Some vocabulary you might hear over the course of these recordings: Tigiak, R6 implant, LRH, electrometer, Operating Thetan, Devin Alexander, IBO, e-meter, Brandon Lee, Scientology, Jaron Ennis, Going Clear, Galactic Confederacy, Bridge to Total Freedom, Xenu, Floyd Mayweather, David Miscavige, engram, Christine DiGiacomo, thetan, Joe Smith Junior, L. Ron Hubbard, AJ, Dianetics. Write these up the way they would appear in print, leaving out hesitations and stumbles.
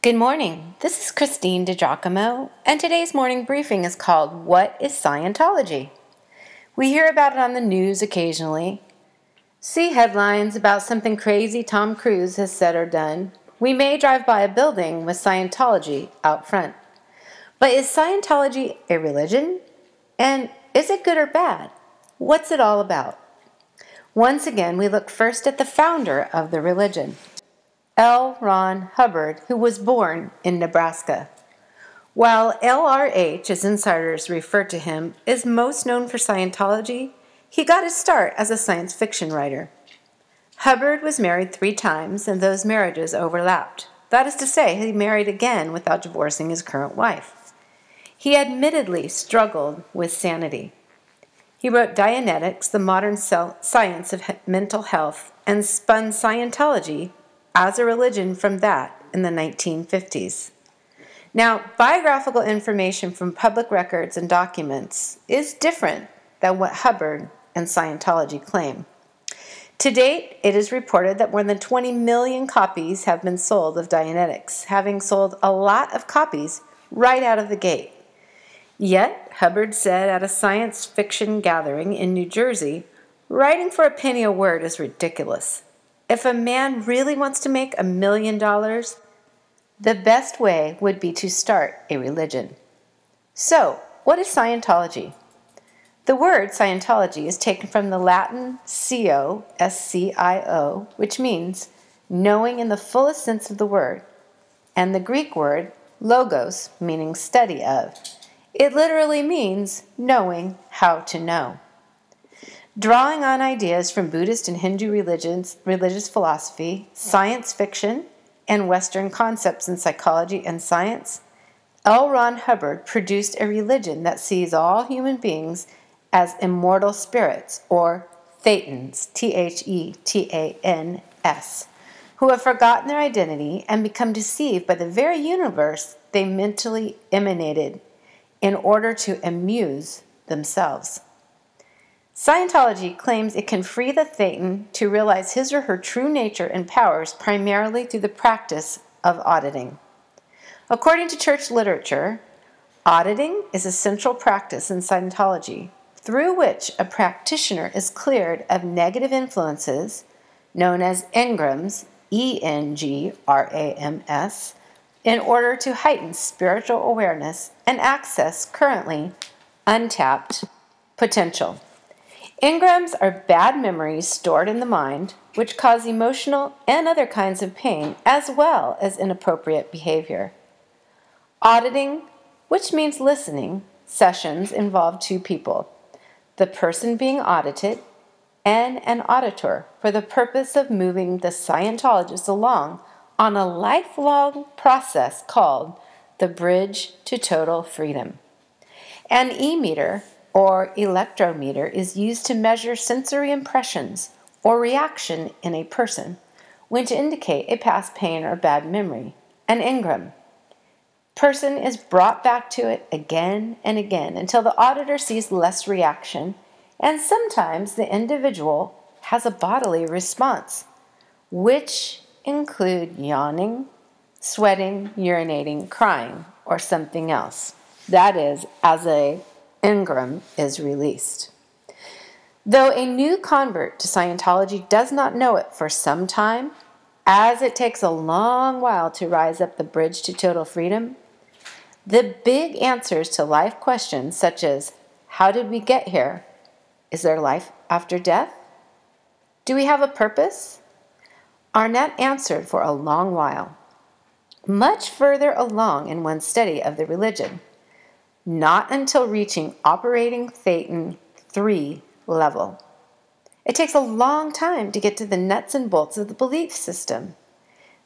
Good morning, this is Christine DiGiacomo, and today's morning briefing is called, What is Scientology? We hear about it on the news occasionally. See headlines about something crazy Tom Cruise has said or done. We may drive by a building with Scientology out front. But is Scientology a religion? And is it good or bad? What's it all about? Once again, we look first at the founder of the religion, L. Ron Hubbard, who was born in Nebraska. While LRH, as insiders refer to him, is most known for Scientology, he got his start as a science fiction writer. Hubbard was married 3 times, and those marriages overlapped. That is to say, he married again without divorcing his current wife. He admittedly struggled with sanity. He wrote Dianetics, the modern science of mental health, and spun Scientology as a religion from that in the 1950s. Now, biographical information from public records and documents is different than what Hubbard and Scientology claim. To date, it is reported that more than 20 million copies have been sold of Dianetics, having sold a lot of copies right out of the gate. Yet, Hubbard said at a science fiction gathering in New Jersey, "Writing for a penny a word is ridiculous. If a man really wants to make $1 million, the best way would be to start a religion." So, what is Scientology? The word Scientology is taken from the Latin scio, S-C-I-O, which means knowing in the fullest sense of the word, and the Greek word logos, meaning study of. It literally means knowing how to know. Drawing on ideas from Buddhist and Hindu religions, religious philosophy, science fiction, and Western concepts in psychology and science, L. Ron Hubbard produced a religion that sees all human beings as immortal spirits, or thetans, T-H-E-T-A-N-S, who have forgotten their identity and become deceived by the very universe they mentally emanated in order to amuse themselves. Scientology claims it can free the thetan to realize his or her true nature and powers primarily through the practice of auditing. According to church literature, auditing is a central practice in Scientology, through which a practitioner is cleared of negative influences, known as engrams, E-N-G-R-A-M-S, in order to heighten spiritual awareness and access currently untapped potential. Engrams are bad memories stored in the mind, which cause emotional and other kinds of pain, as well as inappropriate behavior. Auditing, which means listening, sessions involve 2 people, the person being audited and an auditor, for the purpose of moving the Scientologist along on a lifelong process called the Bridge to Total Freedom. An e-meter, or electrometer, is used to measure sensory impressions or reaction in a person, which indicate a past pain or bad memory, an engram. Person is brought back to it again and again until the auditor sees less reaction, and sometimes the individual has a bodily response, which include yawning, sweating, urinating, crying, or something else. That is, as a engram is released. Though a new convert to Scientology does not know it for some time, as it takes a long while to rise up the bridge to total freedom, the big answers to life questions such as, how did we get here? Is there life after death? Do we have a purpose? Are not answered for a long while. Much further along in one's study of the religion, not until reaching Operating Thetan 3 level. It takes a long time to get to the nuts and bolts of the belief system.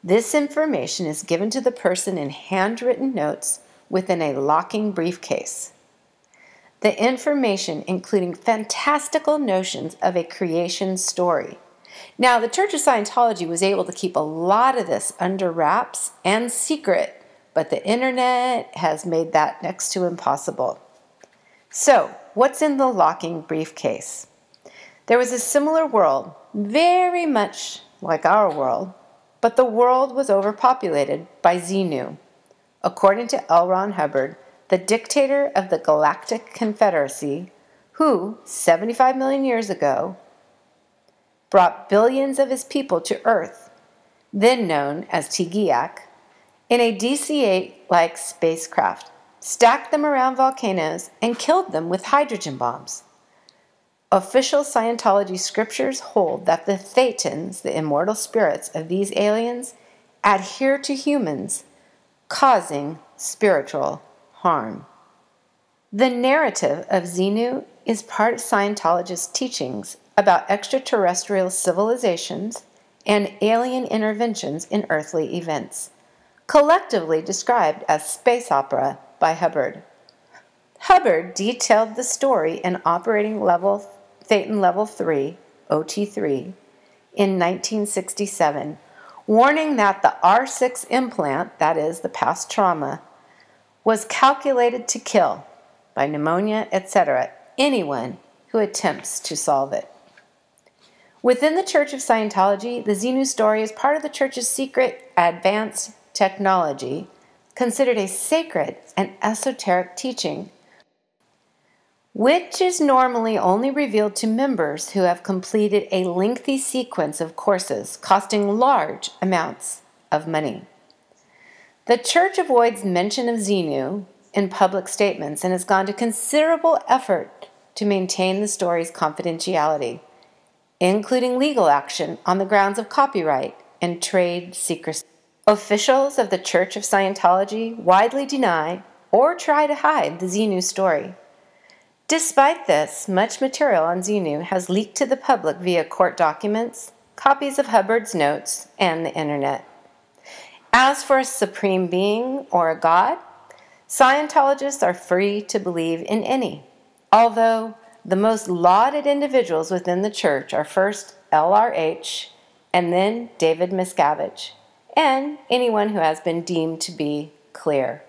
This information is given to the person in handwritten notes within a locking briefcase. The information including fantastical notions of a creation story. Now, the Church of Scientology was able to keep a lot of this under wraps and secret, but the internet has made that next to impossible. So, what's in the locking briefcase? There was a similar world, very much like our world, But the world was overpopulated by Xenu. According to L. Ron Hubbard, the dictator of the Galactic Confederacy, who 75 million years ago brought billions of his people to Earth, then known as Tigiak, in a DC-8-like spacecraft, stacked them around volcanoes, and killed them with hydrogen bombs. Official Scientology scriptures hold that the Thetans, the immortal spirits of these aliens, adhere to humans, causing spiritual harm. The narrative of Xenu is part of Scientologists' teachings about extraterrestrial civilizations and alien interventions in earthly events, collectively described as space opera by Hubbard. Hubbard detailed the story in Operating Thetan Level 3, OT3, in 1967, warning that the R6 implant, that is, the past trauma, was calculated to kill, by pneumonia, etc., anyone who attempts to solve it. Within the Church of Scientology, the Xenu story is part of the Church's secret advanced technology, considered a sacred and esoteric teaching, which is normally only revealed to members who have completed a lengthy sequence of courses costing large amounts of money. The Church avoids mention of Xenu in public statements and has gone to considerable effort to maintain the story's confidentiality, including legal action on the grounds of copyright and trade secrecy. Officials of the Church of Scientology widely deny or try to hide the Xenu story. Despite this, much material on Xenu has leaked to the public via court documents, copies of Hubbard's notes, and the internet. As for a supreme being or a god, Scientologists are free to believe in any, although the most lauded individuals within the church are first LRH and then David Miscavige, and anyone who has been deemed to be clear.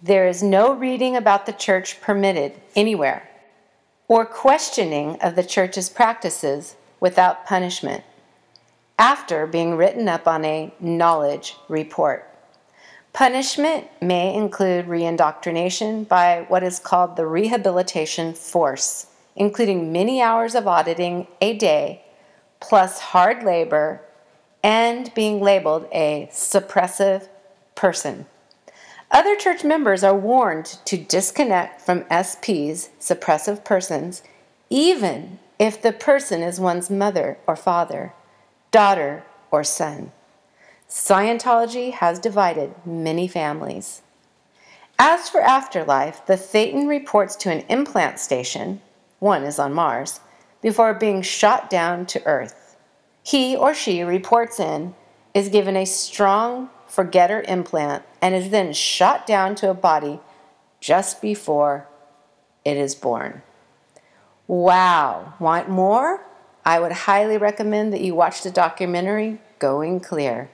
There is no reading about the church permitted anywhere, or questioning of the church's practices without punishment, after being written up on a knowledge report. Punishment may include reindoctrination by what is called the rehabilitation force, including many hours of auditing a day, plus hard labor, and being labeled a suppressive person. Other church members are warned to disconnect from SPs, suppressive persons, even if the person is one's mother or father, daughter or son. Scientology has divided many families. As for afterlife, the Thetan reports to an implant station, one is on Mars, before being shot down to Earth. He or she reports in, is given a strong forgetter implant, and is then shot down to a body just before it is born. Wow! Want more? I would highly recommend that you watch the documentary Going Clear.